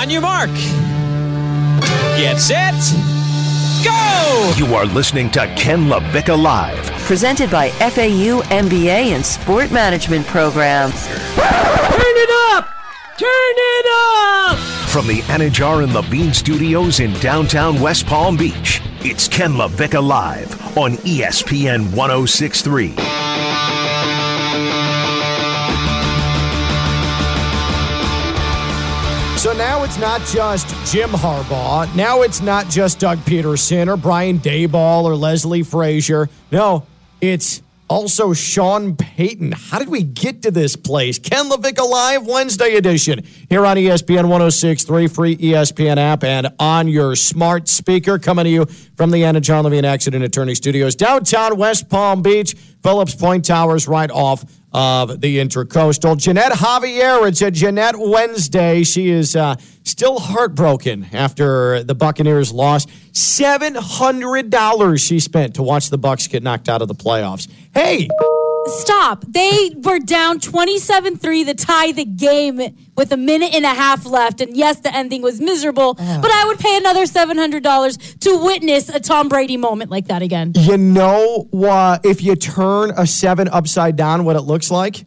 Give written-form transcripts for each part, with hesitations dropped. On your mark. Get set. Go! You are listening to Ken Lavicka Live. Presented by FAU MBA and Sport Management Program. Turn it up! Turn it up! From the Anajar and Levine Studios in downtown West Palm Beach, it's Ken Lavicka Live on ESPN 106.3. So now it's not just Jim Harbaugh. Now it's not just Doug Peterson or Brian Daboll or Leslie Frazier. No, it's also Sean Payton. How did we get to this place? Ken Lavicka Live Wednesday edition here on ESPN 106.3, free ESPN app, and on your smart speaker. Coming to you from the Anajar and Levine Accident Attorney Studios, downtown West Palm Beach, Phillips Point Towers, right off of the Intercoastal. Jeanette Javier, it's a Jeanette Wednesday. She is still heartbroken after the Buccaneers lost. $700 she spent to watch the Bucs get knocked out of the playoffs. Hey! Stop. They were down 27-3 to tie the game with a minute and a half left. And yes, the ending was miserable, but I would pay another $700 to witness a Tom Brady moment like that again. You know what? If you turn a 7 upside down, what it looks like?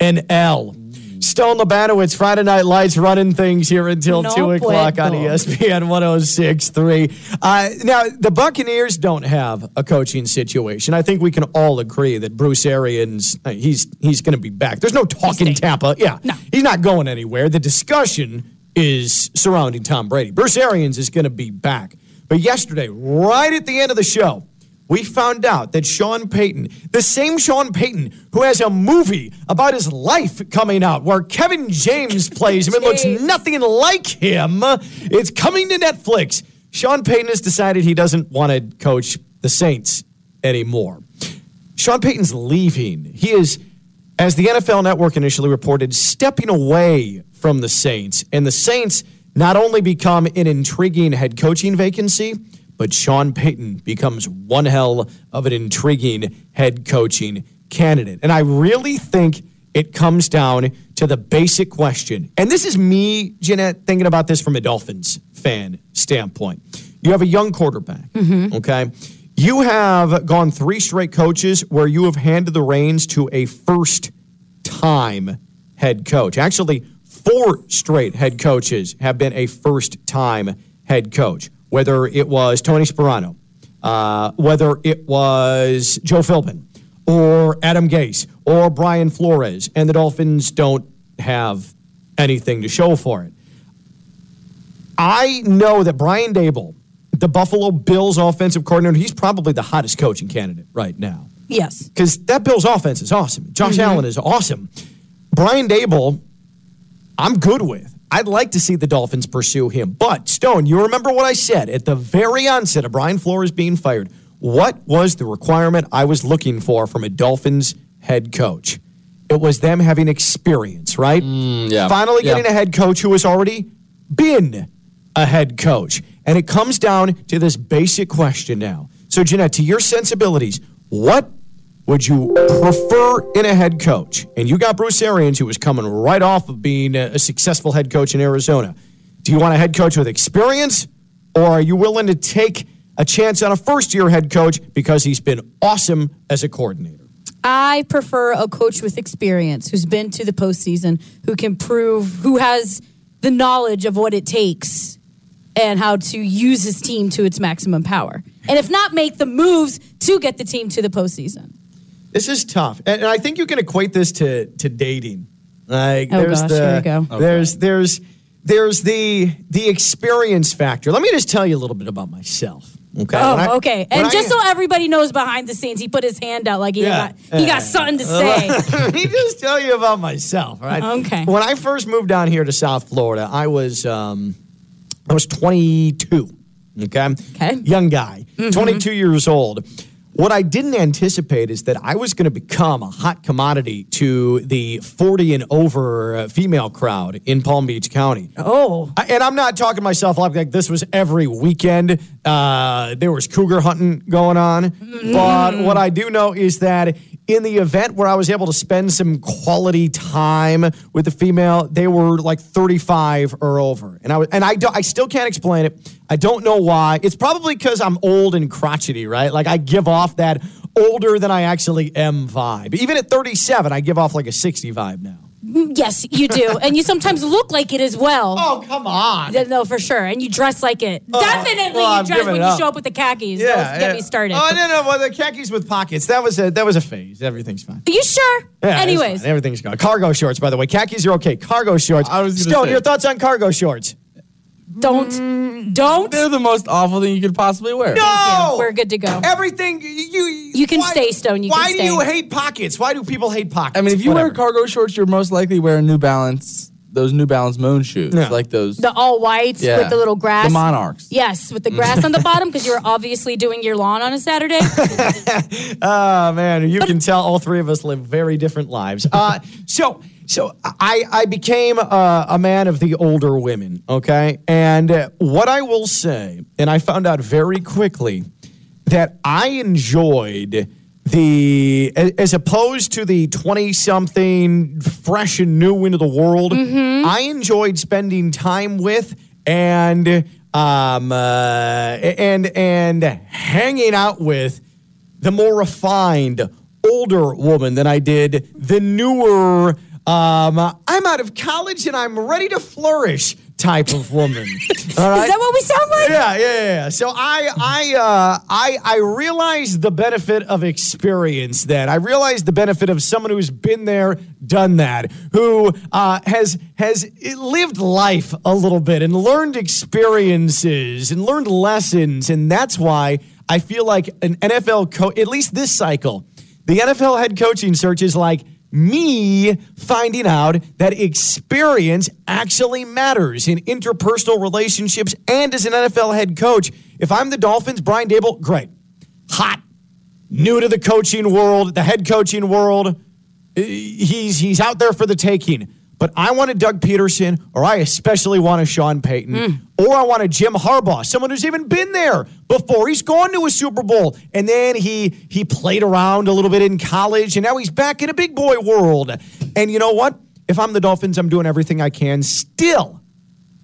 An L. Stone Labanowitz, Friday Night Lights, running things here until 2 o'clock on ESPN 106.3. Now, the Buccaneers don't have a coaching situation. I think we can all agree that Bruce Arians, he's going to be back. There's no talking Tampa. Yeah, no. He's not going anywhere. The discussion is surrounding Tom Brady. Bruce Arians is going to be back. But yesterday, right at the end of the show, we found out that Sean Payton, the same Sean Payton who has a movie about his life coming out where Kevin James plays him and looks nothing like him, it's coming to Netflix. Sean Payton has decided he doesn't want to coach the Saints anymore. Sean Payton's leaving. He is, as the NFL Network initially reported, stepping away from the Saints. And the Saints not only become an intriguing head coaching vacancy, but Sean Payton becomes one hell of an intriguing head coaching candidate. And I really think it comes down to the basic question. And this is me, Jeanette, thinking about this from a Dolphins fan standpoint. You have a young quarterback, okay? You have gone 3 straight coaches where you have handed the reins to a first-time head coach. Actually, 4 straight head coaches have been a first-time head coach. Whether it was Tony Sparano, whether it was Joe Philbin, or Adam Gase, or Brian Flores, and the Dolphins don't have anything to show for it. I know that Brian Daboll, the Buffalo Bills offensive coordinator, he's probably the hottest coaching candidate right now. Yes. Because that Bills offense is awesome. Josh Allen is awesome. Brian Daboll, I'm good with. I'd like to see the Dolphins pursue him. But, Stone, you remember what I said at the very onset of Brian Flores being fired. What was the requirement I was looking for from a Dolphins head coach? It was them having experience, right? Finally getting a head coach who has already been a head coach. And it comes down to this basic question now. So, Jeanette, to your sensibilities, what would you prefer in a head coach? And you got Bruce Arians, who was coming right off of being a successful head coach in Arizona. Do you want a head coach with experience, or are you willing to take a chance on a first-year head coach because he's been awesome as a coordinator? I prefer a coach with experience who's been to the postseason, who can prove, who has the knowledge of what it takes and how to use his team to its maximum power. And if not, make the moves to get the team to the postseason. This is tough. And I think you can equate this to dating. Like there's the experience factor. Let me just tell you a little bit about myself. Okay. And just so everybody knows behind the scenes, he put his hand out like he got something to say. Let me just tell you about myself, all right? Okay. When I first moved down here to South Florida, I was 22. Okay. Young guy. 22 years old. What I didn't anticipate is that I was going to become a hot commodity to the 40 and over female crowd in Palm Beach County. Oh. And I'm not talking myself up. Like, this was every weekend. There was cougar hunting going on. But what I do know is that in the event where I was able to spend some quality time with the female, they were like 35 or over. And I still can't explain it. I don't know why. It's probably because I'm old and crotchety, right? Like I give off that older than I actually am vibe. Even at 37, I give off like a 60 vibe now. Yes, you do. And you sometimes look like it as well. Oh, come on. No, for sure. And you dress like it. Definitely you dress when you show up with the khakis. Yeah, get me started. Oh, no. Well, the khakis with pockets. That was a phase. Everything's fine. Are you sure? Yeah, anyways. Everything's gone. Cargo shorts, by the way. Khakis are okay. Cargo shorts. Stone, your thoughts on cargo shorts? Don't. They're the most awful thing you could possibly wear. No. We're good to go. Everything. You can stay, Stone. Why do you hate pockets? Why do people hate pockets? I mean, if you wear cargo shorts, you're most likely wearing New Balance. Those New Balance moon shoes. Yeah. Like those. The all whites with the little grass. The Monarchs. Yes, with the grass on the bottom because you were obviously doing your lawn on a Saturday. Oh, man. You can tell all three of us live very different lives. So I became a man of the older women, okay? And what I will say, and I found out very quickly, that I enjoyed as opposed to the 20-something fresh and new into the world, I enjoyed spending time with and hanging out with the more refined older woman than I did the newer. I'm out of college and I'm ready to flourish type of woman. All right? Is that what we sound like? Yeah. So I realized the benefit of experience then. I realized the benefit of someone who's been there, done that, who has lived life a little bit and learned experiences and learned lessons. And that's why I feel like an NFL coach, at least this cycle, the NFL head coaching search is like, me finding out that experience actually matters in interpersonal relationships and as an NFL head coach. If I'm the Dolphins, Brian Daboll, great. Hot. New to the coaching world, the head coaching world. He's out there for the taking. But I want a Doug Peterson, or I especially want a Sean Payton, or I want a Jim Harbaugh, someone who's even been there before. He's gone to a Super Bowl, and then he played around a little bit in college, and now he's back in a big boy world. And you know what? If I'm the Dolphins, I'm doing everything I can still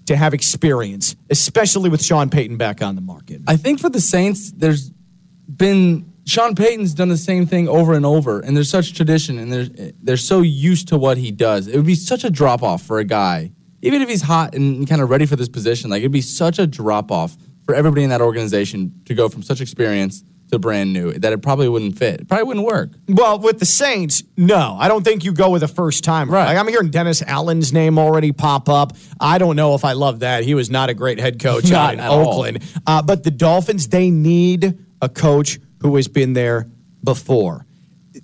to have experience, especially with Sean Payton back on the market. I think for the Saints, there's been... Sean Payton's done the same thing over and over, and there's such tradition, and they're so used to what he does. It would be such a drop-off for a guy, even if he's hot and kind of ready for this position. Like, it'd be such a drop-off for everybody in that organization to go from such experience to brand new that it probably wouldn't fit. It probably wouldn't work. Well, with the Saints, no. I don't think you go with a first-timer. Right. Like, I'm hearing Dennis Allen's name already pop up. I don't know if I love that. He was not a great head coach in Oakland. But the Dolphins, they need a coach who has been there before.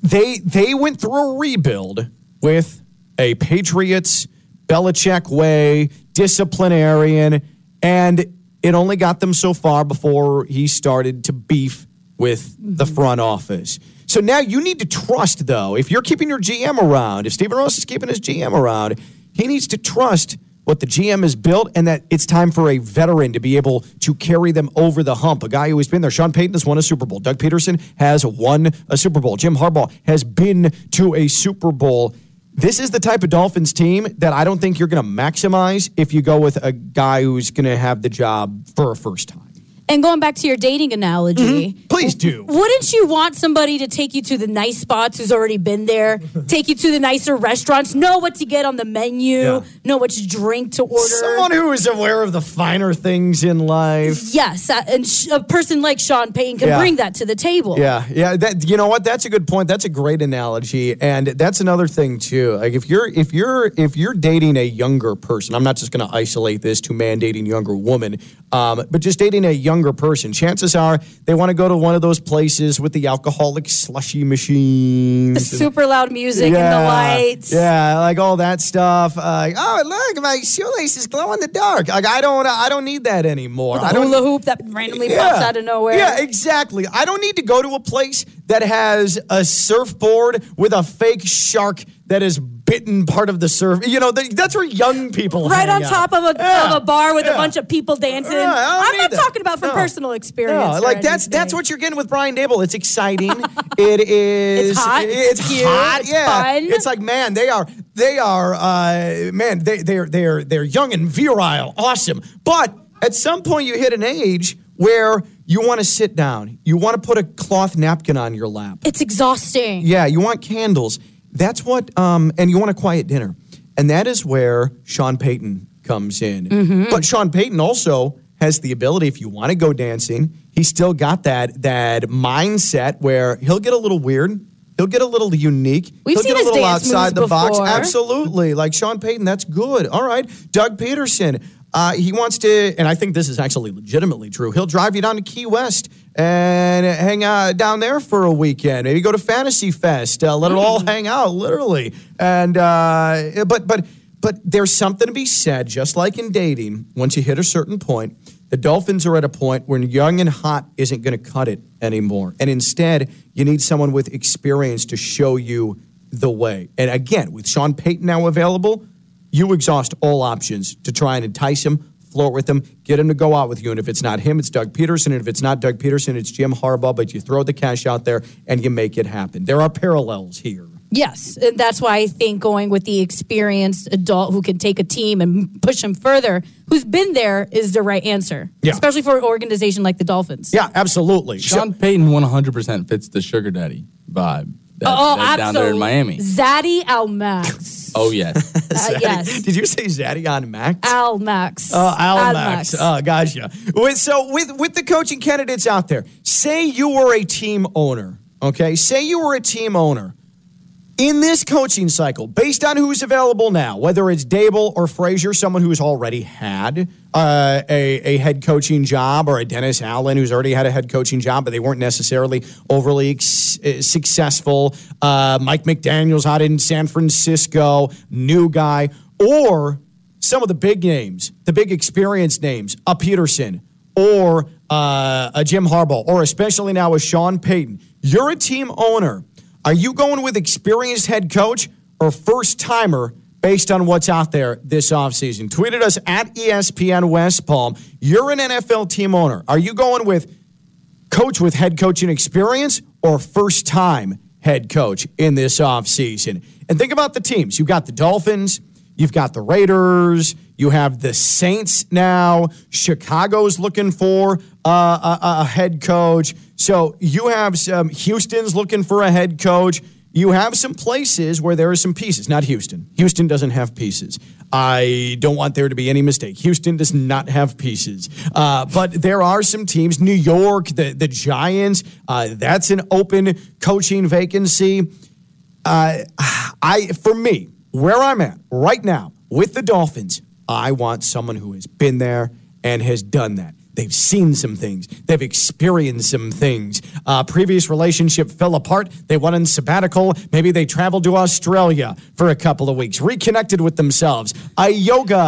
They went through a rebuild with a Patriots, Belichick way, disciplinarian, and it only got them so far before he started to beef with the front office. So now you need to trust, though, if you're keeping your GM around, if Steven Ross is keeping his GM around, he needs to trust what the GM has built, and that it's time for a veteran to be able to carry them over the hump. A guy who has been there. Sean Payton has won a Super Bowl. Doug Peterson has won a Super Bowl. Jim Harbaugh has been to a Super Bowl. This is the type of Dolphins team that I don't think you're going to maximize if you go with a guy who's going to have the job for a first time. And going back to your dating analogy. Mm-hmm. Please do. Wouldn't you want somebody to take you to the nice spots who's already been there, take you to the nicer restaurants, know what to get on the menu, know which drink to order? Someone who is aware of the finer things in life. Yes, and a person like Sean Payton can bring that to the table. Yeah. You know what? That's a good point. That's a great analogy, and that's another thing too. Like if you're dating a younger person, I'm not just going to isolate this to man dating younger woman, but just dating a younger person, chances are they want to go to one of those places with the alcoholic slushy machines. The super loud music and the lights. Yeah, like all that stuff. Like, oh, look, my shoelace is glow in the dark. Like, I don't need that anymore. The hula hoop that randomly pops out of nowhere. Yeah, exactly. I don't need to go to a place that has a surfboard with a fake shark that is bitten part of the surf. You know, that's where young people right on out. Top of a bar with a bunch of people dancing. Yeah, I'm not talking about from personal experience. No, like that's what you're getting with Brian Daboll. It's exciting. It is. It's hot. It's cute. Hot. It's fun. It's like, man, they're young and virile. Awesome. But at some point you hit an age where you want to sit down. You want to put a cloth napkin on your lap. It's exhausting. Yeah, you want candles. That's what, and you want a quiet dinner. And that is where Sean Payton comes in. Mm-hmm. But Sean Payton also has the ability, if you want to go dancing, he's still got that mindset where he'll get a little weird. He'll get a little unique. We've seen his dance moves before. He'll get a little outside the box. Absolutely. Like Sean Payton, that's good. All right. Doug Peterson. He wants to, and I think this is actually legitimately true, he'll drive you down to Key West and hang out down there for a weekend. Maybe go to Fantasy Fest. Let it all hang out, literally. And but there's something to be said, just like in dating, once you hit a certain point, the Dolphins are at a point where young and hot isn't going to cut it anymore. And instead, you need someone with experience to show you the way. And again, with Sean Payton now available, you exhaust all options to try and entice him, flirt with him, get him to go out with you. And if it's not him, it's Doug Peterson. And if it's not Doug Peterson, it's Jim Harbaugh. But you throw the cash out there and you make it happen. There are parallels here. Yes, and that's why I think going with the experienced adult who can take a team and push them further, who's been there, is the right answer, especially for an organization like the Dolphins. Yeah, absolutely. Sean Payton 100% fits the sugar daddy vibe. That's down there in Miami. Zaddy Al-Max. Oh, yes. Yes. Did you say Zaddy Al-Max? Al-Max. Al-Max. Gotcha. So with the coaching candidates out there, say you were a team owner, okay? Say you were a team owner. In this coaching cycle, based on who's available now, whether it's Daboll or Frazier, someone who's already had a head coaching job, or a Dennis Allen who's already had a head coaching job, but they weren't necessarily overly successful, Mike McDaniel's out in San Francisco, new guy, or some of the big names, the big experience names, a Peterson or a Jim Harbaugh, or especially now a Sean Payton. You're a team owner. Are you going with experienced head coach or first-timer based on what's out there this offseason? Tweeted us at ESPN West Palm. You're an NFL team owner. Are you going with coach with head coaching experience or first-time head coach in this offseason? And think about the teams. You've got the Dolphins. You've got the Raiders. You have the Saints now. Chicago's looking for a head coach. So you have some, Houston's looking for a head coach. You have some places where there are some pieces. Not Houston. Houston doesn't have pieces. I don't want there to be any mistake. Houston does not have pieces. But there are some teams. New York, the Giants, that's an open coaching vacancy. For me, where I'm at right now with the Dolphins, I want someone who has been there and has done that. They've seen some things. They've experienced some things. Previous relationship fell apart. They went on sabbatical. Maybe they traveled to Australia for a couple of weeks. Reconnected with themselves. A yoga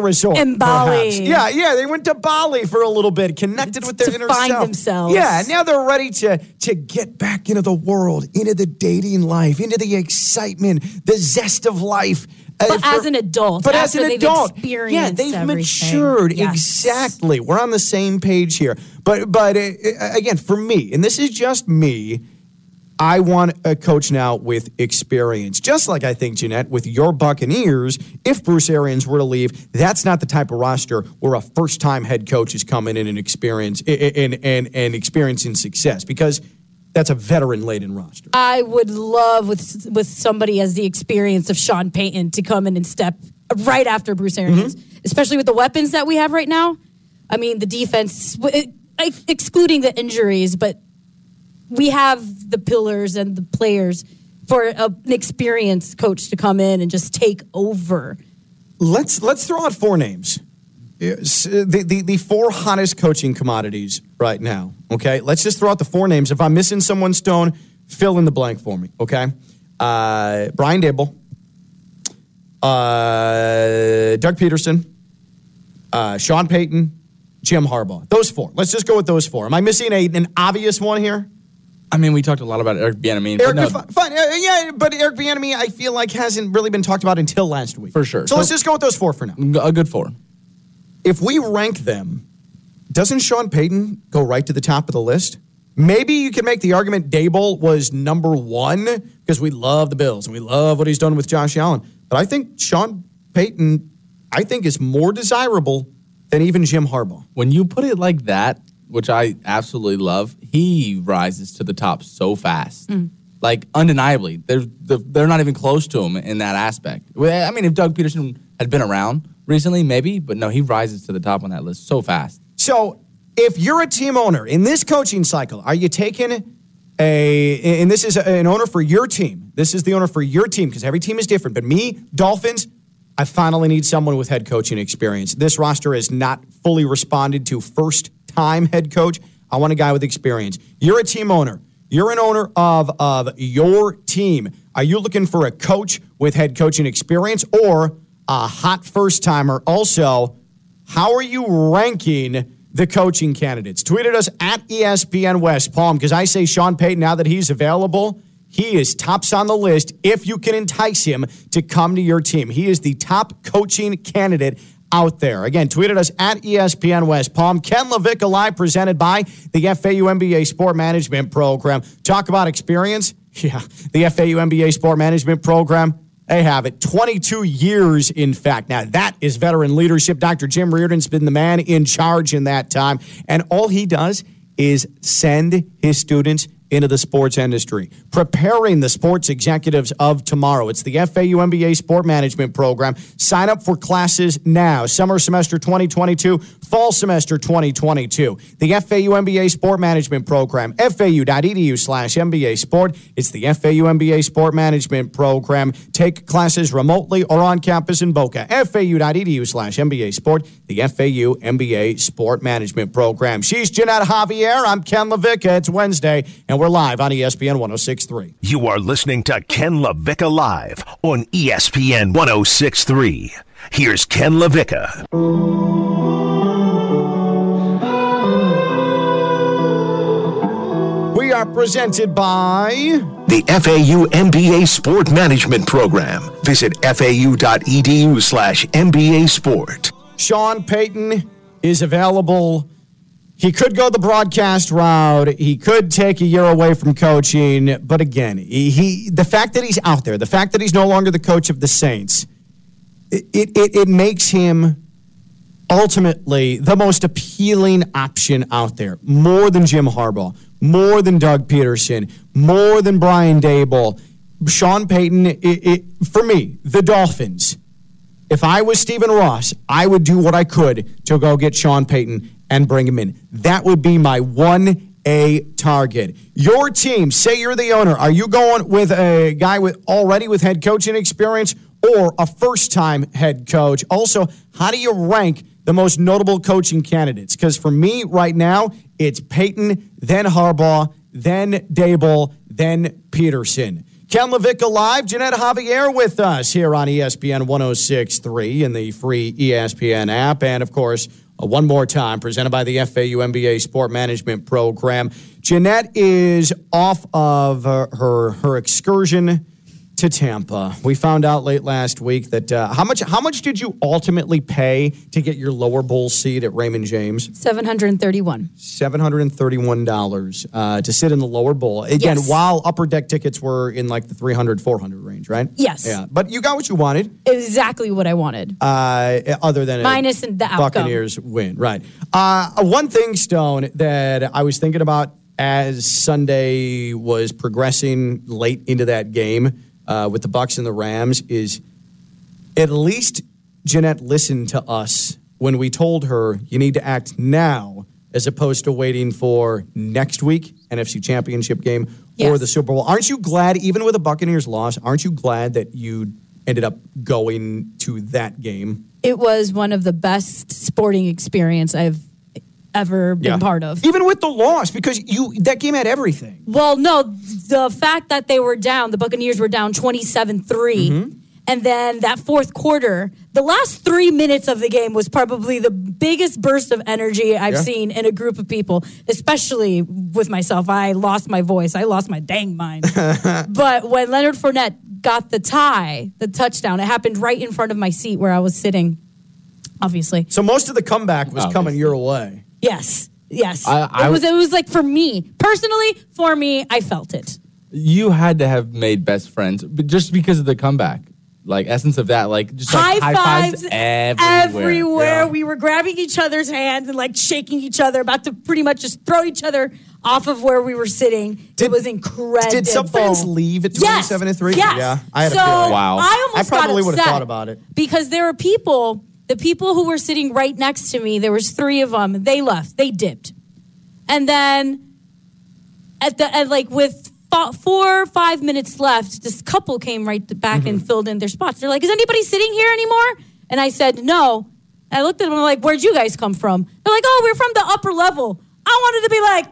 resort in Bali. Perhaps. Yeah. They went to Bali for a little bit. Connected with their inner self. To find themselves. Yeah. Now they're ready to get back into the world, into the dating life, into the excitement, the zest of life. But as an adult, yeah, they've matured. Yes. Exactly. We're on the same page here. But again, for me, and this is just me, I want a coach now with experience. Just like I think, Jeanette, with your Buccaneers, if Bruce Arians were to leave, that's not the type of roster where a first-time head coach is coming in and experiencing success, because that's a veteran-laden roster. I would love with somebody as the experience of Sean Payton to come in and step right after Bruce Arians, especially with the weapons that we have right now. I mean, the defense, excluding the injuries, but we have the pillars and the players for an experienced coach to come in and just take over. Let's throw out four names. The four hottest coaching commodities right now, okay? Let's just throw out the four names. If I'm missing someone, Stone, fill in the blank for me, okay? Brian Daboll, Doug Peterson, Sean Payton, Jim Harbaugh. Those four. Let's just go with those four. Am I missing an obvious one here? I mean, we talked a lot about Eric Bieniemy. But Eric Bieniemy, I feel like, hasn't really been talked about until last week. For sure. So let's just go with those four for now. A good four. If we rank them, doesn't Sean Payton go right to the top of the list? Maybe you could make the argument Daboll was number one because we love the Bills and we love what he's done with Josh Allen. But I think Sean Payton, is more desirable than even Jim Harbaugh. When you put it like that, which I absolutely love, he rises to the top so fast. Mm. Like, undeniably. They're not even close to him in that aspect. I mean, if Doug Peterson had been around recently, maybe. But no, he rises to the top on that list so fast. So, if you're a team owner in this coaching cycle, are you taking a... And this is an owner for your team. This is the owner for your team because every team is different. But me, Dolphins... I finally need someone with head coaching experience. This roster has not fully responded to first-time head coach. I want a guy with experience. You're a team owner. You're an owner of your team. Are you looking for a coach with head coaching experience or a hot first-timer? Also, how are you ranking the coaching candidates? Tweet at us at ESPN West Palm because I say Sean Payton, now that he's available, he is tops on the list if you can entice him to come to your team. He is the top coaching candidate out there. Again, tweet at us at ESPN West Palm. Ken Lavicka Live presented by the FAU MBA Sport Management Program. Talk about experience. Yeah, the FAU MBA Sport Management Program. They have it. 22 years, in fact. Now, that is veteran leadership. Dr. Jim Reardon's been the man in charge in that time. And all he does is send his students into the sports industry, preparing the sports executives of tomorrow. It's the FAU MBA Sport Management Program. Sign up for classes now. Summer semester 2022, fall semester 2022. The FAU MBA Sport Management Program, fau.edu/MBA Sport. It's the FAU MBA Sport Management Program. Take classes remotely or on campus in Boca. fau.edu/MBA Sport. The FAU MBA Sport Management Program. She's Jeanette Javier. I'm Ken Lavicka. It's Wednesday, and we're live on ESPN 106.3. You are listening to Ken Lavicka Live on ESPN 106.3. Here's Ken Lavicka. We are presented by the FAU MBA Sport Management Program. Visit fau.edu/MBA Sport. Sean Payton is available. He could go the broadcast route. He could take a year away from coaching. But again, the fact that he's out there, the fact that he's no longer the coach of the Saints, it makes him ultimately the most appealing option out there. More than Jim Harbaugh, more than Doug Peterson, more than Brian Daboll. Sean Payton, for me, the Dolphins. If I was Steven Ross, I would do what I could to go get Sean Payton and bring him in. That would be my 1A target. Your team, say you're the owner. Are you going with a guy already with head coaching experience or a first-time head coach? Also, how do you rank the most notable coaching candidates? Because for me right now, it's Payton, then Harbaugh, then Daboll, then Peterson. Ken Lavicka Live, Jeanette Javier with us here on ESPN 106.3 and the free ESPN app. And, of course, one more time, presented by the FAU MBA Sport Management Program. Jeanette is off of her excursion to Tampa. We found out late last week that how much did you ultimately pay to get your lower bowl seat at Raymond James? $731. $731 to sit in the lower bowl. Again, yes. While upper deck tickets were in like the $300-$400 range, right? Yes. Yeah, but you got what you wanted. Exactly what I wanted. Other than minus the Buccaneers outcome. Win, right? One thing, Stone, that I was thinking about as Sunday was progressing late into that game with the Bucs and the Rams is at least Jeanette listened to us when we told her you need to act now as opposed to waiting for next week, NFC Championship game, yes, or the Super Bowl. Aren't you glad, even with a Buccaneers loss, aren't you glad that you ended up going to that game? It was one of the best sporting experience I've ever been part of. Even with the loss, because that game had everything. Well, no, the fact that they were down, the Buccaneers were down 27-3, mm-hmm, And then that fourth quarter, the last 3 minutes of the game was probably the biggest burst of energy I've seen in a group of people, especially with myself. I lost my voice. I lost my dang mind. But when Leonard Fournette got the tie, the touchdown, it happened right in front of my seat where I was sitting, obviously. So most of the comeback was coming your way. Yes. It was like for me, personally, for me, I felt it. You had to have made best friends, but just because of the comeback. Like, essence of that, like, just like high fives everywhere. Yeah. We were grabbing each other's hands and, like, shaking each other, about to pretty much just throw each other off of where we were sitting. It was incredible. Did some fans leave at 27-3? Yes. Yeah. I had a feeling. Wow. I probably would have thought about it. Because there were people, the people who were sitting right next to me, there was three of them. They left. They dipped. And then, with 4 or 5 minutes left, this couple came right back and filled in their spots. They're like, is anybody sitting here anymore? And I said, no. And I looked at them and I'm like, where'd you guys come from? They're like, we're from the upper level. I wanted to be like,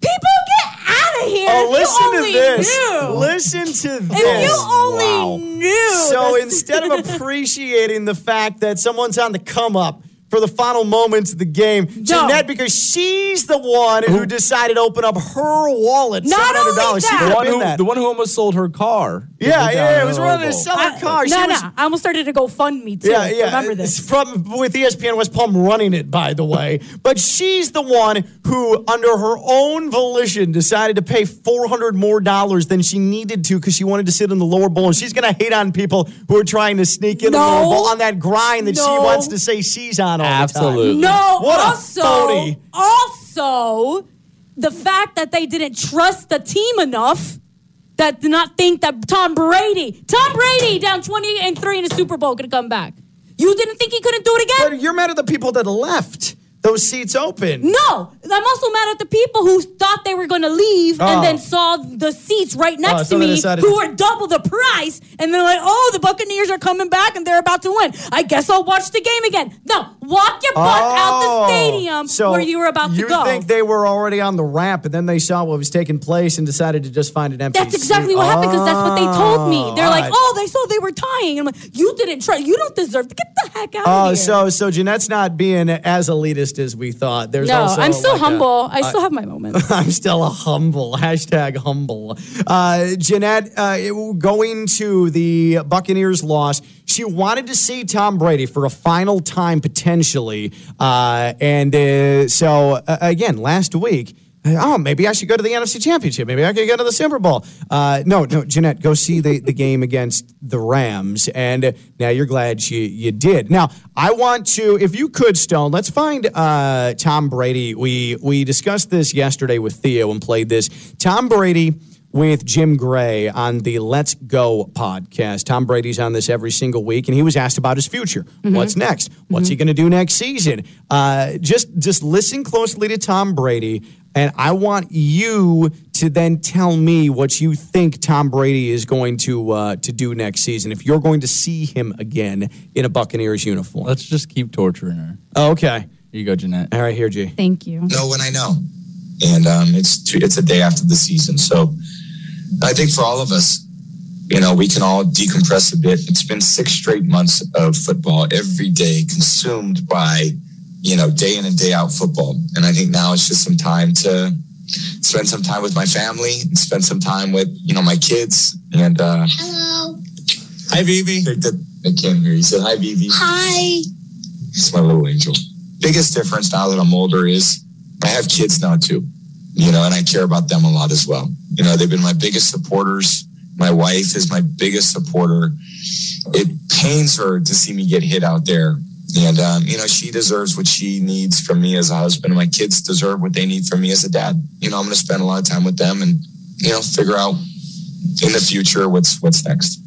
people, get out of here. Oh, listen to this. If you only knew. So instead of appreciating the fact that someone's on the come up for the final moments of the game, Jeanette, because she's the one who decided to open up her wallet, $700. The one who almost sold her car. It was running to sell her car. I almost started to GoFundMe, too. Yeah. Remember this. With ESPN West Palm running it, by the way. But she's the one who, under her own volition, decided to pay $400 more than she needed to because she wanted to sit in the lower bowl. And she's going to hate on people who are trying to sneak in the lower bowl on that grind that she wants to say she's on. Absolutely. No, what also, the fact that they didn't trust the team enough, that did not think that Tom Brady down 20-3 in the Super Bowl could come back. You didn't think he couldn't do it again? But you're mad at the people that left those seats open. No, I'm also mad at the people who thought they were going to leave and then saw the seats right next to me who were double the price, and they're like, the Buccaneers are coming back and they're about to win. I guess I'll watch the game again. No, walk your butt out the stadium where you were about to go. You think they were already on the ramp and then they saw what was taking place and decided to just find an empty seat. That's exactly what happened because that's what they told me. They're like, they saw they were tying. And I'm like, you didn't try. You don't deserve to get the heck out of here. So Jeanette's not being as elitist as we thought. I'm still humble. I still have my moments. I'm still a humble. #humble. Jeanette, going to the Buccaneers loss, she wanted to see Tom Brady for a final time potentially. Again, last week, maybe I should go to the NFC Championship. Maybe I could go to the Super Bowl. No, Jeanette, go see the game against the Rams. And now you're glad you did. Now, I want to, if you could, Stone, let's find Tom Brady. We discussed this yesterday with Theo and played this. Tom Brady with Jim Gray on the Let's Go podcast. Tom Brady's on this every single week, and he was asked about his future. What's next? What's he going to do next season? Just listen closely to Tom Brady. And I want you to then tell me what you think Tom Brady is going to do next season, if you're going to see him again in a Buccaneers uniform. Let's just keep torturing her. Okay. Here you go, Jeanette. All right, here, G. Thank you. Know when I know. And it's a day after the season. So I think for all of us, we can all decompress a bit. It's been 6 straight months of football, every day consumed by day in and day out football. And I think now it's just some time to spend some time with my family and spend some time with, my kids. And, hello. Hi, Vivi. I can't hear you. Said hi, Vivi. Hi. It's my little angel. Biggest difference now that I'm older is I have kids now too, and I care about them a lot as well. They've been my biggest supporters. My wife is my biggest supporter. It pains her to see me get hit out there. And, she deserves what she needs from me as a husband. My kids deserve what they need from me as a dad. I'm going to spend a lot of time with them and, figure out in the future what's next.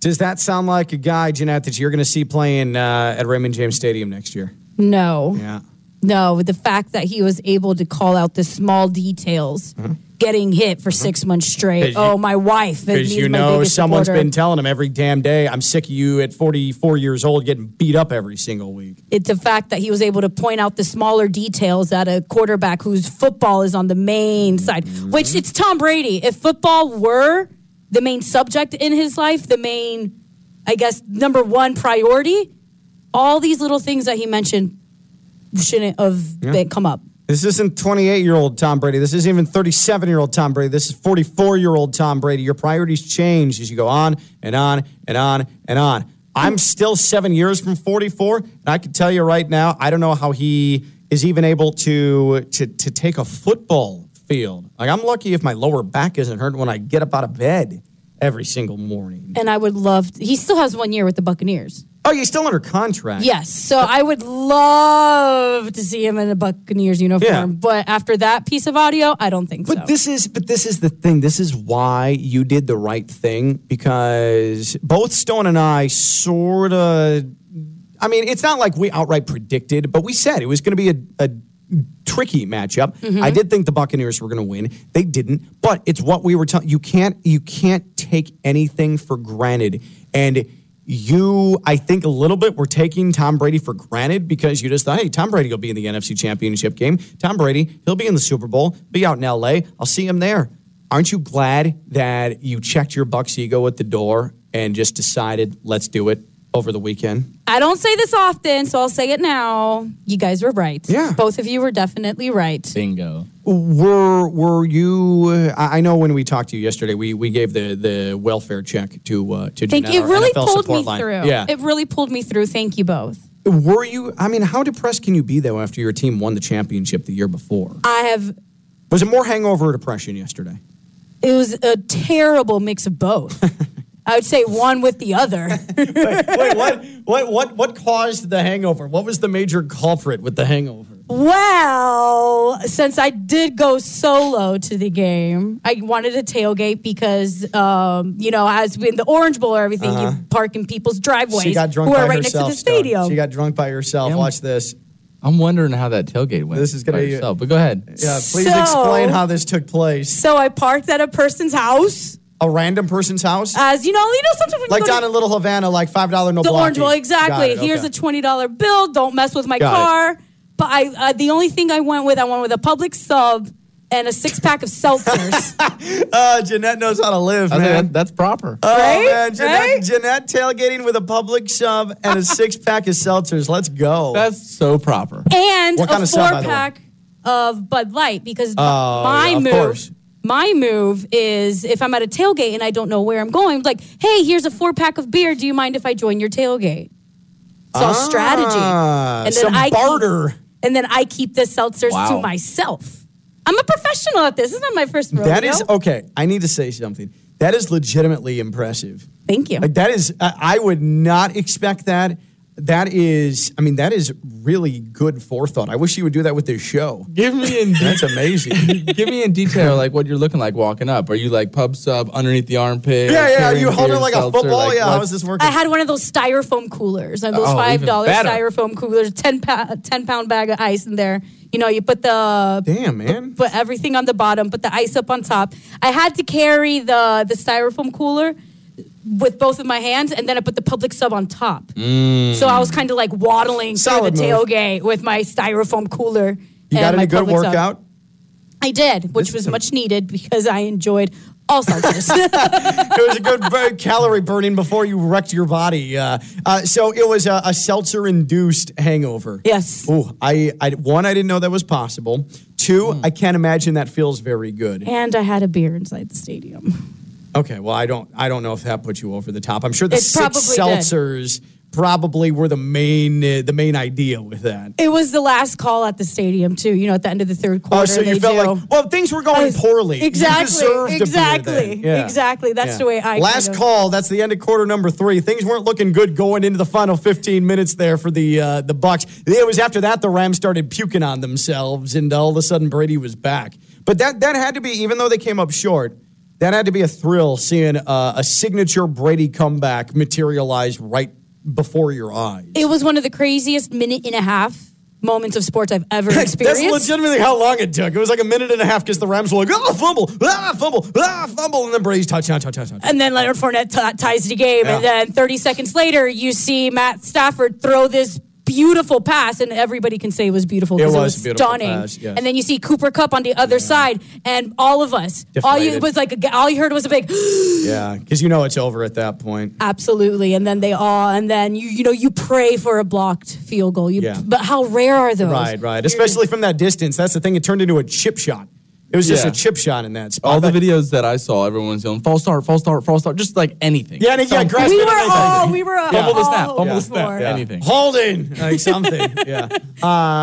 Does that sound like a guy, Jeanette, that you're going to see playing at Raymond James Stadium next year? No. Yeah. No, the fact that he was able to call out the small details, getting hit for 6 months straight. My wife. Because someone's been telling him every damn day, I'm sick of you at 44 years old getting beat up every single week. It's the fact that he was able to point out the smaller details at a quarterback whose football is on the main side, which it's Tom Brady. If football were the main subject in his life, the main I guess, number one priority. All these little things that he mentioned shouldn't have come up. This isn't 28-year-old Tom Brady. This isn't even 37-year-old Tom Brady. This is 44-year-old Tom Brady. Your priorities change as you go on and on and on and on. I'm still 7 years from 44, and I can tell you right now, I don't know how he is even able to take a football field. Like, I'm lucky if my lower back isn't hurt when I get up out of bed every single morning. And I would love – he still has 1 year with the Buccaneers. Oh, he's still under contract. Yes, so I would love to see him in a Buccaneers uniform. Yeah. But after that piece of audio, I don't think so. But this is the thing. This is why you did the right thing, because both Stone and I sort of... I mean, it's not like we outright predicted, but we said it was going to be a tricky matchup. Mm-hmm. I did think the Buccaneers were going to win. They didn't, but it's what we were telling you. You can't take anything for granted. And... I think a little bit, were taking Tom Brady for granted because you just thought, hey, Tom Brady will be in the NFC Championship game. Tom Brady, he'll be in the Super Bowl, be out in LA. I'll see him there. Aren't you glad that you checked your Bucs ego at the door and just decided, let's do it over the weekend? I don't say this often, so I'll say it now. You guys were right. Yeah. Both of you were definitely right. Bingo. Were you? I know when we talked to you yesterday, we gave the welfare check to Jeanette, it really NFL pulled me line. Through. Yeah. It really pulled me through. Thank you both. Were you? I mean, how depressed can you be though after your team won the championship the year before? Was it more hangover or depression yesterday? It was a terrible mix of both. I would say one with the other. wait, what caused the hangover? What was the major culprit with the hangover? Well, since I did go solo to the game, I wanted to tailgate because, as in the Orange Bowl or everything, you park in people's driveways. She got drunk by herself. Next to the stadium. She got drunk by herself. Yeah, watch this. I'm wondering how that tailgate went. This is going to be yourself, but go ahead. Yeah, please explain how this took place. So I parked at a person's house. A random person's house? As you know, sometimes when you go down in Little Havana, like $5 no blocky. The Orange Bowl, exactly. Okay. Here's a $20 bill. Don't mess with my car. But the only thing I went with a public sub and a six-pack of seltzers. Jeanette knows how to live, man. That's proper. Right? Man. Jeanette tailgating with a public sub and a six-pack of seltzers. Let's go. That's so proper. And what kind of four-pack of Bud Light, because my move is if I'm at a tailgate and I don't know where I'm going, like, hey, here's a four-pack of beer. Do you mind if I join your tailgate? It's all strategy. And then barter. And then I keep the seltzers to myself. I'm a professional at this. This is not my first rodeo. That is, okay, I need to say something. That is legitimately impressive. Thank you. Like, that is, I would not expect that. That is really good forethought. I wish you would do that with this show. That's amazing. Give me in detail, like, what you're looking like walking up. Are you, like, pub sub underneath the armpit? Yeah. Are you holding, like, seltzer, a football? Like, how is this working? I had one of those styrofoam coolers. Those $5 styrofoam coolers, 10-pound bag of ice in there. You know, you put the... Damn, man. Put everything on the bottom, put the ice up on top. I had to carry the styrofoam cooler with both of my hands, and then I put the public sub on top. So I was kind of like waddling through the tailgate with my styrofoam cooler. You got a good workout? Sub. I did, which was much needed because I enjoyed all seltzers. It was a good calorie burning before you wrecked your body. So it was a seltzer-induced hangover. Yes. Ooh, I didn't know that was possible. Two, I can't imagine that feels very good. And I had a beer inside the stadium. Okay, well, I don't know if that put you over the top. I'm sure the six seltzers probably were the main idea with that. It was the last call at the stadium, too, at the end of the third quarter. Oh, so you felt like, well, things were going poorly. Exactly. Yeah. Exactly. That's the way I last call, that's the end of quarter number 3. Things weren't looking good going into the final 15 minutes there for the Bucs. It was after that the Rams started puking on themselves, and all of a sudden Brady was back. But that had to be, even though they came up short, that had to be a thrill seeing a signature Brady comeback materialize right before your eyes. It was one of the craziest minute and a half moments of sports I've ever experienced. That's legitimately how long it took. It was like a minute and a half because the Rams were like, fumble, and then Brady's touchdown. And then Leonard Fournette ties the game, and then 30 seconds later, you see Matt Stafford throw this beautiful pass, and everybody can say it was beautiful because it was stunning. Pass, yes. And then you see Cooper Kupp on the other side, and all of us, all you heard was a big, yeah, because you know it's over at that point. Absolutely, and then you pray for a blocked field goal. But how rare are those? Right. Especially from that distance. That's the thing. It turned into a chip shot. It was just a chip shot in that spot. All the videos that I saw, everyone's going, false start, just like anything. Yeah, and grasping. Fumble the snap, anything. Holding, like something, yeah.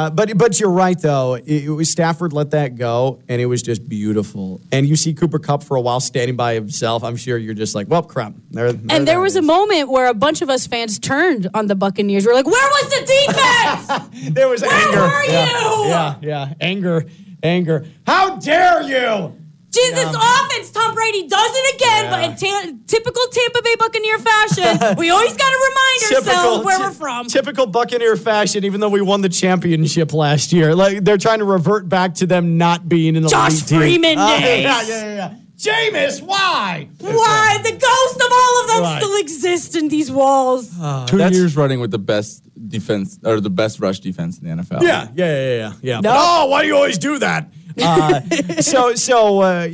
But you're right, though. It was Stafford let that go, and it was just beautiful. And you see Cooper Kupp for a while standing by himself. I'm sure you're just like, well, crap. There was a moment where a bunch of us fans turned on the Buccaneers. We're like, where was the defense? There was anger. Where were you? Yeah, anger. How dare you? This offense, Tom Brady does it again, but in typical Tampa Bay Buccaneer fashion, we always got to remind ourselves where we're from. Typical Buccaneer fashion, even though we won the championship last year. Like, th're trying to revert back to them not being in the Josh Freeman days. Yeah. Jameis, why? Why? The ghost of all of them still exists in these walls. 2 years running with the best defense, or the best rush defense in the NFL. Yeah. No. Oh, why do you always do that?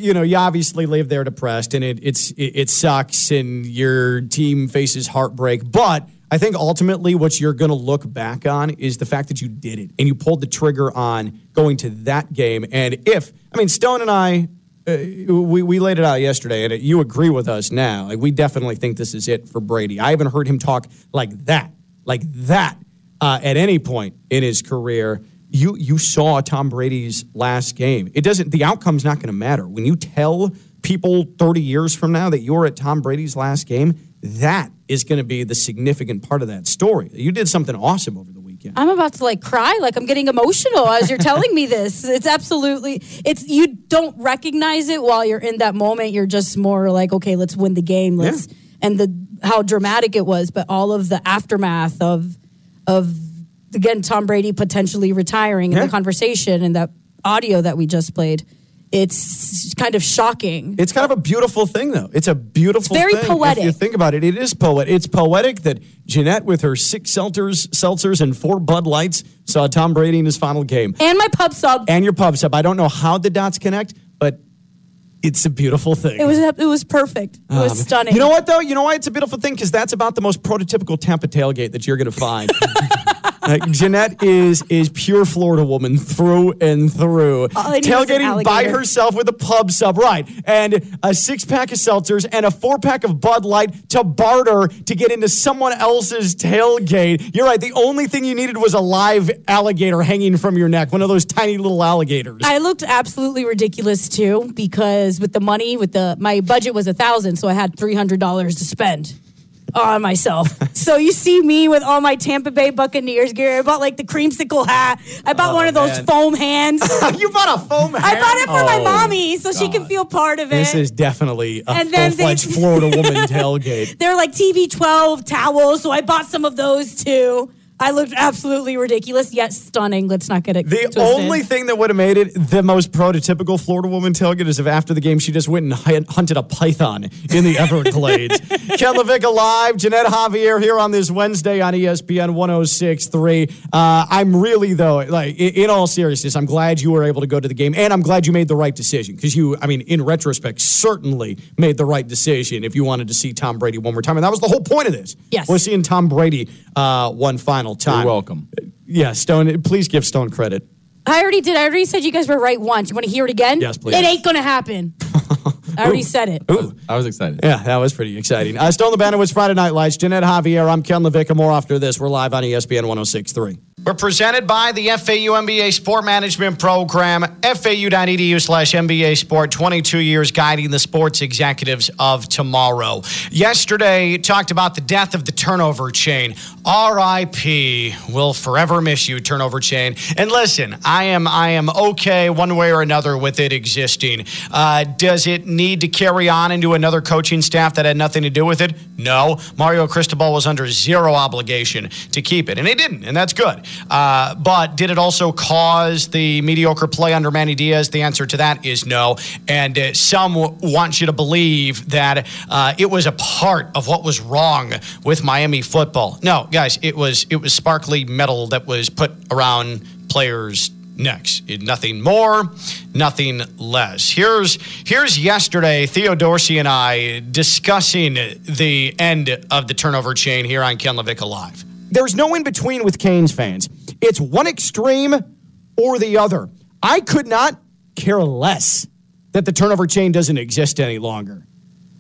You obviously live there depressed, and it sucks, and your team faces heartbreak, but I think ultimately what you're going to look back on is the fact that you did it, and you pulled the trigger on going to that game, and Stone and I... We laid it out yesterday, and you agree with us now. Like, we definitely think this is it for Brady. I haven't heard him talk like that at any point in his career. You saw Tom Brady's last game. The outcome's not going to matter. When you tell people 30 years from now that you were at Tom Brady's last game, that is going to be the significant part of that story. You did something awesome over the weekend. I'm about to cry, I'm getting emotional as you're telling me this. It's absolutely, you don't recognize it while you're in that moment. You're just more like, okay, let's win the game. How dramatic it was, but all of the aftermath of again, Tom Brady potentially retiring and the conversation and that audio that we just played. It's kind of shocking. It's kind of a beautiful thing, though. It's very poetic. If you think about it, it is poetic. It's poetic that Jeanette, with her 6 seltzers and 4 Bud Lights, saw Tom Brady in his final game. And my pub sub. And your pub sub. I don't know how the dots connect, but it's a beautiful thing. It was perfect. It was stunning. You know what, though? You know why it's a beautiful thing? Because that's about the most prototypical Tampa tailgate that you're going to find. Jeanette is pure Florida woman through and through. Tailgating by herself with a pub sub, right? And a 6-pack of seltzers and a 4-pack of Bud Light to barter to get into someone else's tailgate. You're right. The only thing you needed was a live alligator hanging from your neck. One of those tiny little alligators. I looked absolutely ridiculous, too, because with the money, my budget was $1,000, so I had $300 to spend on myself. So you see me with all my Tampa Bay Buccaneers gear. I bought the creamsicle hat. I bought one of those foam hands. You bought a foam hand? I bought it for my mommy so she can feel part of it. This is definitely a full-fledged Florida woman tailgate. They're TB12 towels, so I bought some of those too. I looked absolutely ridiculous, yet stunning. Let's not get it twisted. The only thing that would have made it the most prototypical Florida woman tailgate is if after the game she just went and hunted a python in the Everglades. Ken Lavicka live, Jeanette Javier here on this Wednesday on ESPN 106.3. I'm really, though, in all seriousness, I'm glad you were able to go to the game, and I'm glad you made the right decision because you, in retrospect, certainly made the right decision if you wanted to see Tom Brady one more time. And that was the whole point of this. Yes. We're seeing Tom Brady one final time. You're welcome. Yeah, Stone, please give Stone credit. I already did. I already said you guys were right once. You want to hear it again? Yes, please. It ain't going to happen. I already said it. Ooh. I was excited. Yeah, that was pretty exciting. Stone Labanowitz, Friday Night Lights. Jeanette Javier. I'm Ken Lavicka. More after this. We're live on ESPN 106.3. We're presented by the FAU MBA Sport Management Program, FAU.edu/MBA Sport, 22 years guiding the sports executives of tomorrow. Yesterday, talked about the death of the turnover chain. R.I.P. We'll forever miss you, turnover chain. And listen, I am okay one way or another with it existing. Does it need to carry on into another coaching staff that had nothing to do with it? No. Mario Cristobal was under zero obligation to keep it, and he didn't, and that's good. But did it also cause the mediocre play under Manny Diaz? The answer to that is no. And some want you to believe that it was a part of what was wrong with Miami football. No, guys, it was sparkly metal that was put around players' necks. Nothing more, nothing less. Here's yesterday, Theo Dorsey and I discussing the end of the turnover chain here on Ken Lavicka Live. There's no in-between with Canes fans. It's one extreme or the other. I could not care less that the turnover chain doesn't exist any longer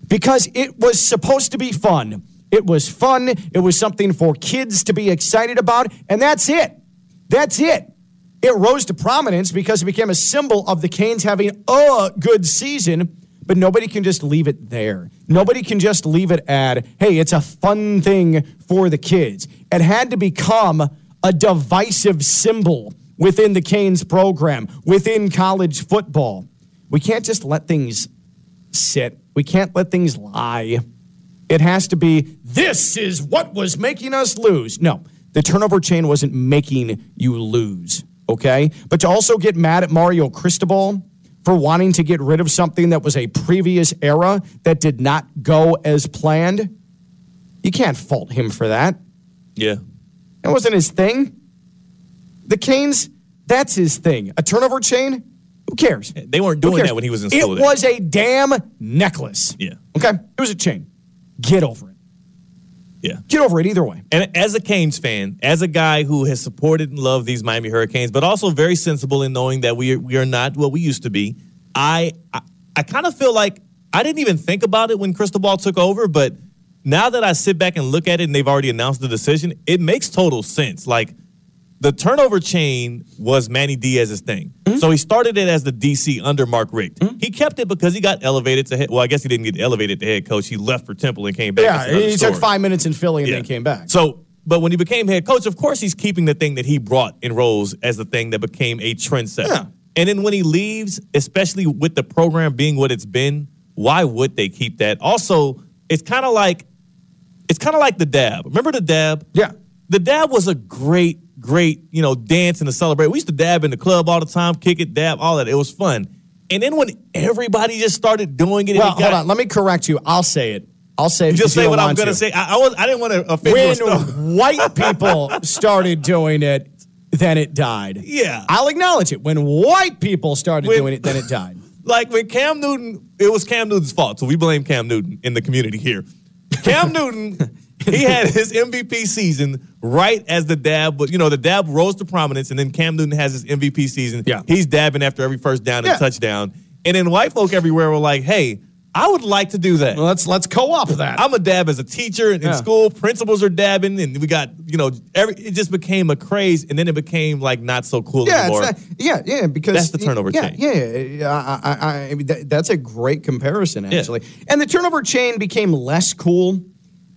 because it was supposed to be fun. It was fun. It was something for kids to be excited about, and that's it. That's it. It rose to prominence because it became a symbol of the Canes having a good season, but nobody can just leave it there. Nobody can just leave it at, hey, it's a fun thing for the kids. It had to become a divisive symbol within the Canes program, within college football. We can't just let things sit. We can't let things lie. It has to be, this is what was making us lose. No, the turnover chain wasn't making you lose. Okay, but to also get mad at Mario Cristobal for wanting to get rid of something that was a previous era that did not go as planned, you can't fault him for that. Yeah. That wasn't his thing. The Canes, that's his thing. A turnover chain, who cares? They weren't doing that when he was in Florida. It was a damn necklace. Yeah. Okay, it was a chain. Get over it. Yeah. Get over it either way. And as a Canes fan, as a guy who has supported and loved these Miami Hurricanes, but also very sensible in knowing that we are not what we used to be, I kind of feel like I didn't even think about it when Cristobal took over, but now that I sit back and look at it and they've already announced the decision, it makes total sense. Like, the turnover chain was Manny Diaz's thing. Mm-hmm. So he started it as the DC under Mark Richt. Mm-hmm. He kept it because he got elevated to head. Well, I guess he didn't get elevated to head coach. He left for Temple and came back. Yeah, he took 5 minutes in Philly and then came back. So, but when he became head coach, of course he's keeping the thing that he brought in Rose as the thing that became a trendsetter. Yeah. And then when he leaves, especially with the program being what it's been, why would they keep that? Also, it's kind of like the dab. Remember the dab? Yeah. The dab was a great, you know, dance and to celebrate. We used to dab in the club all the time, kick it, dab, all that. It was fun. And then when everybody just started doing it. Well, hold on. Let me correct you. I'll say it. Just say what I'm going to say. I didn't want to offend you. When white people started doing it, then it died. Yeah. I'll acknowledge it. When white people started doing it, then it died. Like when Cam Newton, it was Cam Newton's fault. So we blame Cam Newton in the community here. Cam Newton... He had his MVP season right as the dab, but you know, the dab rose to prominence, and then Cam Newton has his MVP season. Yeah. He's dabbing after every first down and touchdown. And then white folk everywhere were like, hey, I would like to do that. Well, let's co-op that. I'm a dab as a teacher in school. Principals are dabbing, and we got, you know, it just became a craze, and then it became like not so cool anymore. Because that's the turnover chain. Yeah. I mean, that's a great comparison, actually. Yeah. And the turnover chain became less cool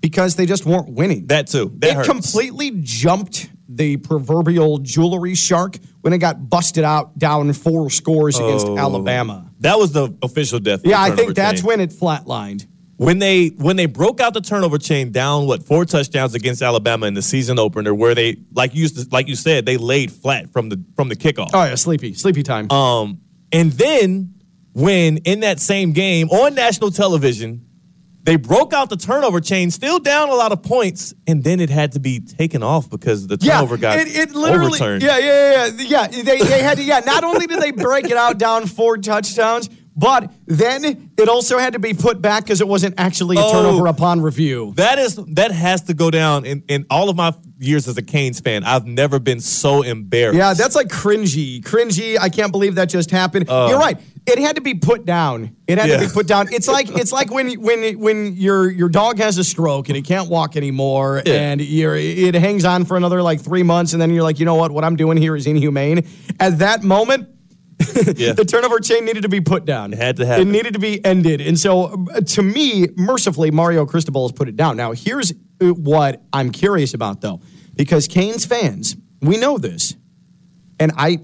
because they just weren't winning. That too. It completely jumped the proverbial jewelry shark when it got busted out down 4 scores against Alabama. That was the official death. Yeah, I think that's when it flatlined. When they broke out the turnover chain down 4 touchdowns against Alabama in the season opener, where they like you said they laid flat from the kickoff. Oh yeah, sleepy time. And then when in that same game on national television, they broke out the turnover chain, still down a lot of points, and then it had to be taken off because the turnover got overturned. Yeah. They had to. Yeah, not only did they break it out down 4 touchdowns, but then it also had to be put back because it wasn't actually a turnover upon review. That has to go down. In all of my years as a Canes fan, I've never been so embarrassed. Yeah, that's like cringy. I can't believe that just happened. You're right. It had to be put down. It had to be put down. It's like when your dog has a stroke and it can't walk anymore, and it hangs on for another 3 months, and then you're like, you know what I'm doing here is inhumane. At that moment, the turnover chain needed to be put down. It had to happen. It needed to be ended. And so, to me, mercifully, Mario Cristobal has put it down. Now, here's what I'm curious about, though, because Canes fans, we know this, and I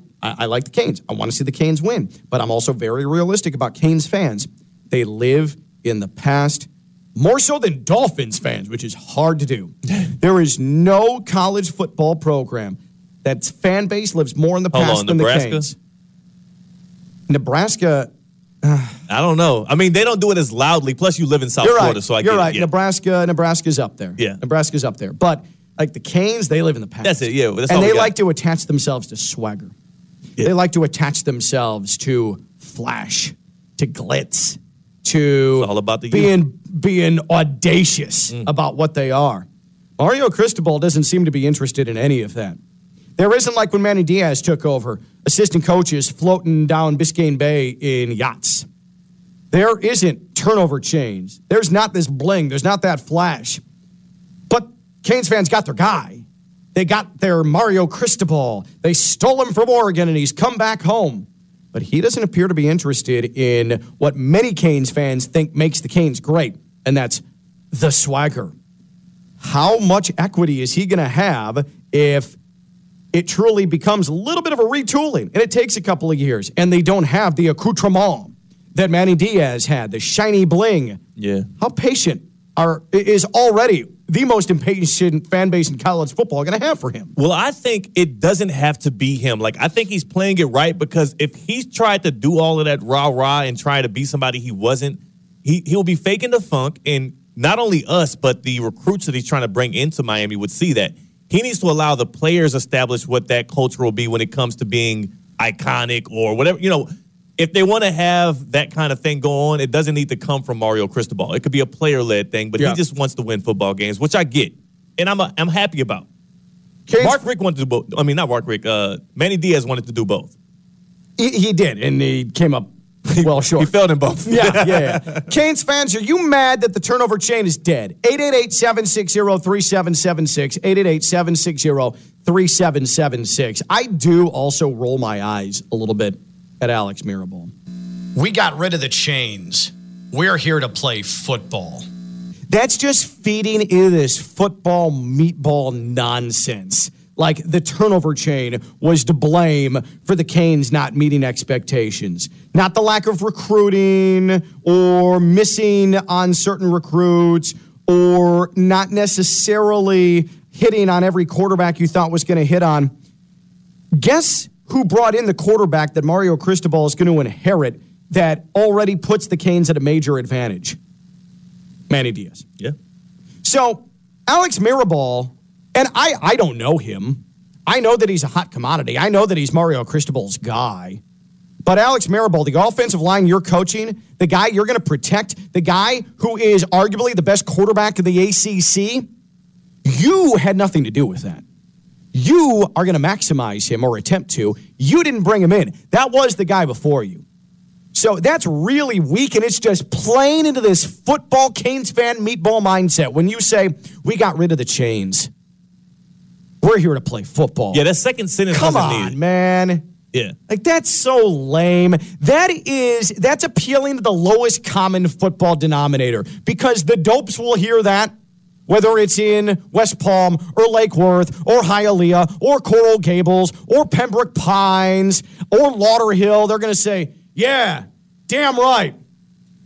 like the Canes. I want to see the Canes win. But I'm also very realistic about Canes fans. They live in the past more so than Dolphins fans, which is hard to do. There is no college football program That fan base lives more in the past than Nebraska? The Canes. Nebraska. I don't know. I mean, they don't do it as loudly. Plus, you live in South Florida, so I get it. You're right. Nebraska's up there. Yeah. Nebraska's up there. But, like, the Canes, they live in the past. That's it, yeah. That's and they like to attach themselves to swagger. Yeah. They like to attach themselves to flash, to glitz, to all about the being audacious about what they are. Mario Cristobal doesn't seem to be interested in any of that. There isn't, like when Manny Diaz took over, assistant coaches floating down Biscayne Bay in yachts. There isn't turnover chains. There's not this bling. There's not that flash. But Canes fans got their guy. They got their Mario Cristobal. They stole him from Oregon, and he's come back home. But he doesn't appear to be interested in what many Canes fans think makes the Canes great, and that's the swagger. How much equity is he going to have if it truly becomes a little bit of a retooling, and it takes a couple of years, and they don't have the accoutrement that Manny Diaz had, the shiny bling? Yeah. How patient is already the most impatient fan base in college football going to have for him? Well, I think it doesn't have to be him. Like, I think he's playing it right, because if he's tried to do all of that rah-rah and try to be somebody he wasn't, he'll be faking the funk, and not only us, but the recruits that he's trying to bring into Miami would see that. He needs to allow the players establish what that culture will be when it comes to being iconic or whatever. You know, if they want to have that kind of thing go on, it doesn't need to come from Mario Cristobal. It could be a player-led thing, but he just wants to win football games, which I get, and I'm happy about. Mark Richt wanted to do both. I mean, not Mark Richt. Manny Diaz wanted to do both. He did, and he came up well short. He failed in both. Yeah. Canes fans, are you mad that the turnover chain is dead? 888-760-3776. 888-760-3776. I do also roll my eyes a little bit at Alex Mirabal. We got rid of the chains. We're here to play football. That's just feeding into this football meatball nonsense. Like the turnover chain was to blame for the Canes not meeting expectations. Not the lack of recruiting or missing on certain recruits or not necessarily hitting on every quarterback you thought was going to hit on. Guess who brought in the quarterback that Mario Cristobal is going to inherit that already puts the Canes at a major advantage? Manny Diaz. Yeah. So Alex Mirabal... And I don't know him. I know that he's a hot commodity. I know that he's Mario Cristobal's guy. But Alex Mirabal, the offensive line you're coaching, the guy you're going to protect, the guy who is arguably the best quarterback in the ACC, you had nothing to do with that. You are going to maximize him or attempt to. You didn't bring him in. That was the guy before you. So that's really weak, and it's just playing into this football Canes fan meatball mindset when you say, we got rid of the chains. We're here to play football. Yeah, that second sentence doesn't need it. Come on, man. Yeah. Like, that's so lame. That's appealing to the lowest common football denominator, because the dopes will hear that, whether it's in West Palm or Lake Worth or Hialeah or Coral Gables or Pembroke Pines or Lauderhill. They're going to say, yeah, damn right.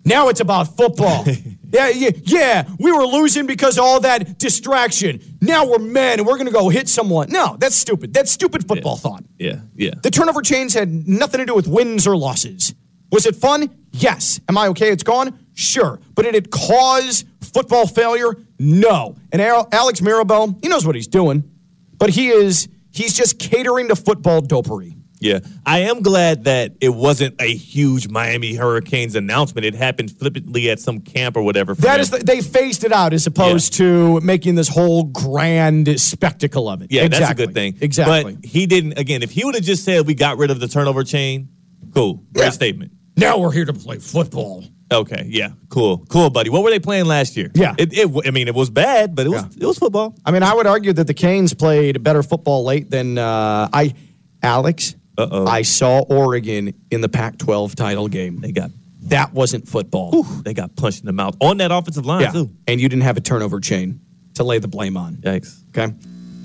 Now it's about football. Yeah, we were losing because of all that distraction. Now we're men and we're going to go hit someone. No, that's stupid. That's stupid football thought. Yeah. The turnover chains had nothing to do with wins or losses. Was it fun? Yes. Am I okay it's gone? Sure. But did it cause football failure? No. And Alex Mirabal, he knows what he's doing. But he's just catering to football dopery. Yeah, I am glad that it wasn't a huge Miami Hurricanes announcement. It happened flippantly at some camp or whatever. That is, they phased it out as opposed to making this whole grand spectacle of it. Yeah, exactly. That's a good thing. Exactly. But he didn't, again, if he would have just said we got rid of the turnover chain, cool. Great statement. Now we're here to play football. Okay, yeah, cool. Cool, buddy. What were they playing last year? Yeah. It was bad, but it was football. I mean, I would argue that the Canes played better football late than Alex... Uh-oh. I saw Oregon in the Pac-12 title game. That wasn't football. Oof, they got punched in the mouth on that offensive line, too. And you didn't have a turnover chain to lay the blame on. Yikes. Okay.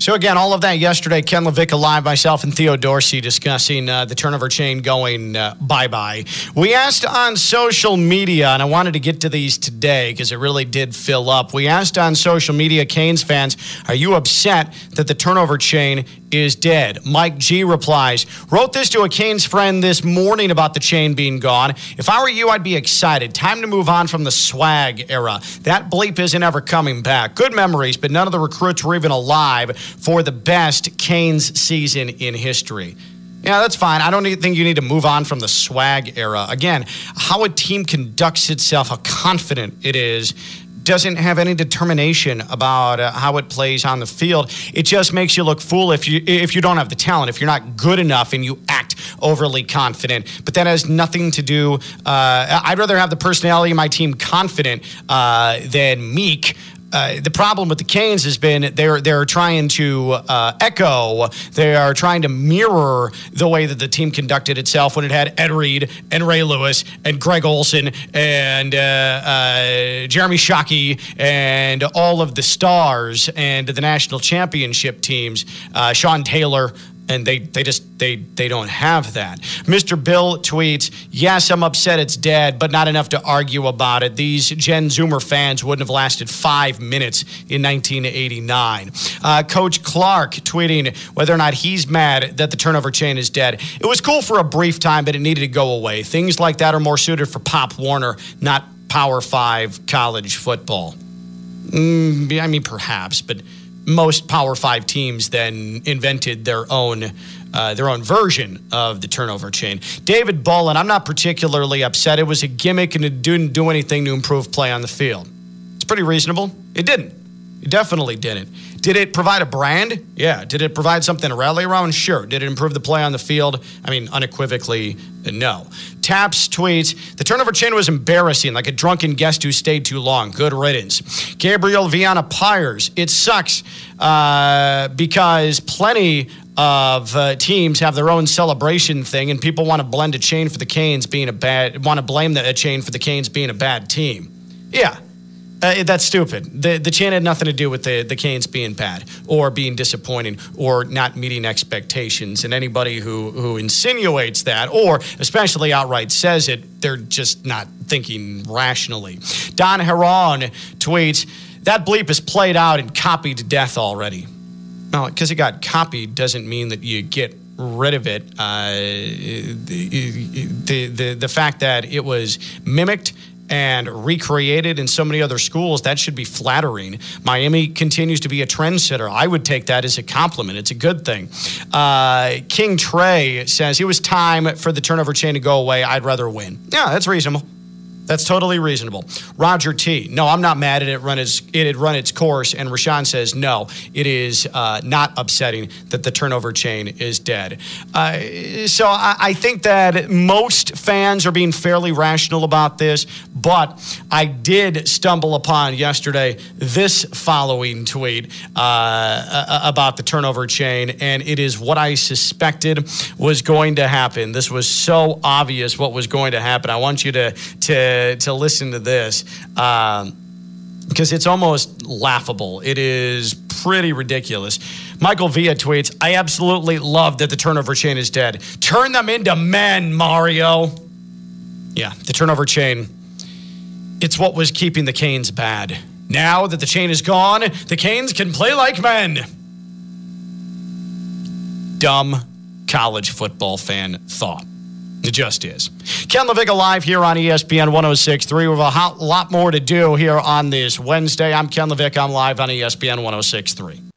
So again, all of that yesterday, Ken Lavicka live, myself and Theo Dorsey discussing the turnover chain going bye-bye. We asked on social media, and I wanted to get to these today because it really did fill up. We asked on social media, Canes fans, are you upset that the turnover chain is dead? Mike G replies, wrote this to a Canes friend this morning about the chain being gone. If I were you, I'd be excited. Time to move on from the swag era. That bleep isn't ever coming back. Good memories, but none of the recruits were even alive for the best Canes season in history. Yeah, that's fine. I don't think you need to move on from the swag era. Again, how a team conducts itself, how confident it is, doesn't have any determination about how it plays on the field. It just makes you look fool if you don't have the talent, if you're not good enough and you act overly confident. But that has nothing to do. I'd rather have the personality of my team confident than meek. The problem with the Canes has been they're trying to echo, they are trying to mirror the way that the team conducted itself when it had Ed Reed and Ray Lewis and Greg Olson and Jeremy Shockey and all of the stars and the national championship teams, Sean Taylor. And they just don't have that. Mr. Bill tweets, yes, I'm upset it's dead, but not enough to argue about it. These Gen Zoomer fans wouldn't have lasted 5 minutes in 1989. Coach Clark tweeting whether or not he's mad that the turnover chain is dead. It was cool for a brief time, but it needed to go away. Things like that are more suited for Pop Warner, not Power 5 college football. I mean, perhaps, but most Power 5 teams then invented their own version of the turnover chain. David Bolin, I'm not particularly upset. It was a gimmick and it didn't do anything to improve play on the field. It's pretty reasonable. It didn't. It definitely didn't. Did it provide a brand? Yeah. Did it provide something to rally around? Sure. Did it improve the play on the field? I mean, unequivocally, no. Taps tweets, the turnover chain was embarrassing, like a drunken guest who stayed too long. Good riddance. Gabriel Viana Pyers, it sucks because plenty of teams have their own celebration thing, and people want to blame the chain for the Canes being a bad team. Yeah. That's stupid. The chain had nothing to do with the Canes being bad or being disappointing or not meeting expectations. And anybody who insinuates that or especially outright says it, they're just not thinking rationally. Don Heron tweets, that bleep is played out and copied to death already. Well, because it got copied doesn't mean that you get rid of it. The fact that it was mimicked and recreated in so many other schools, that should be flattering. Miami continues to be a trendsetter. I would take that as a compliment. It's a good thing. King Trey says, it was time for the turnover chain to go away. I'd rather win. Yeah, that's reasonable. That's totally reasonable. Roger T. No, I'm not mad at it. It had run its course. And Rashawn says, no, it is not upsetting that the turnover chain is dead. So I think that most fans are being fairly rational about this. But I did stumble upon yesterday this following tweet about the turnover chain. And it is what I suspected was going to happen. This was so obvious what was going to happen. I want you to listen to this because it's almost laughable. It is pretty ridiculous. Michael Villa tweets, I absolutely love that the turnover chain is dead. Turn them into men, Mario. Yeah, the turnover chain, it's what was keeping the Canes bad. Now that the chain is gone, the Canes can play like men. Dumb college football fan thought. It just is. Ken Lavicka live here on ESPN 106.3. We have a lot more to do here on this Wednesday. I'm Ken Lavicka. I'm live on ESPN 106.3.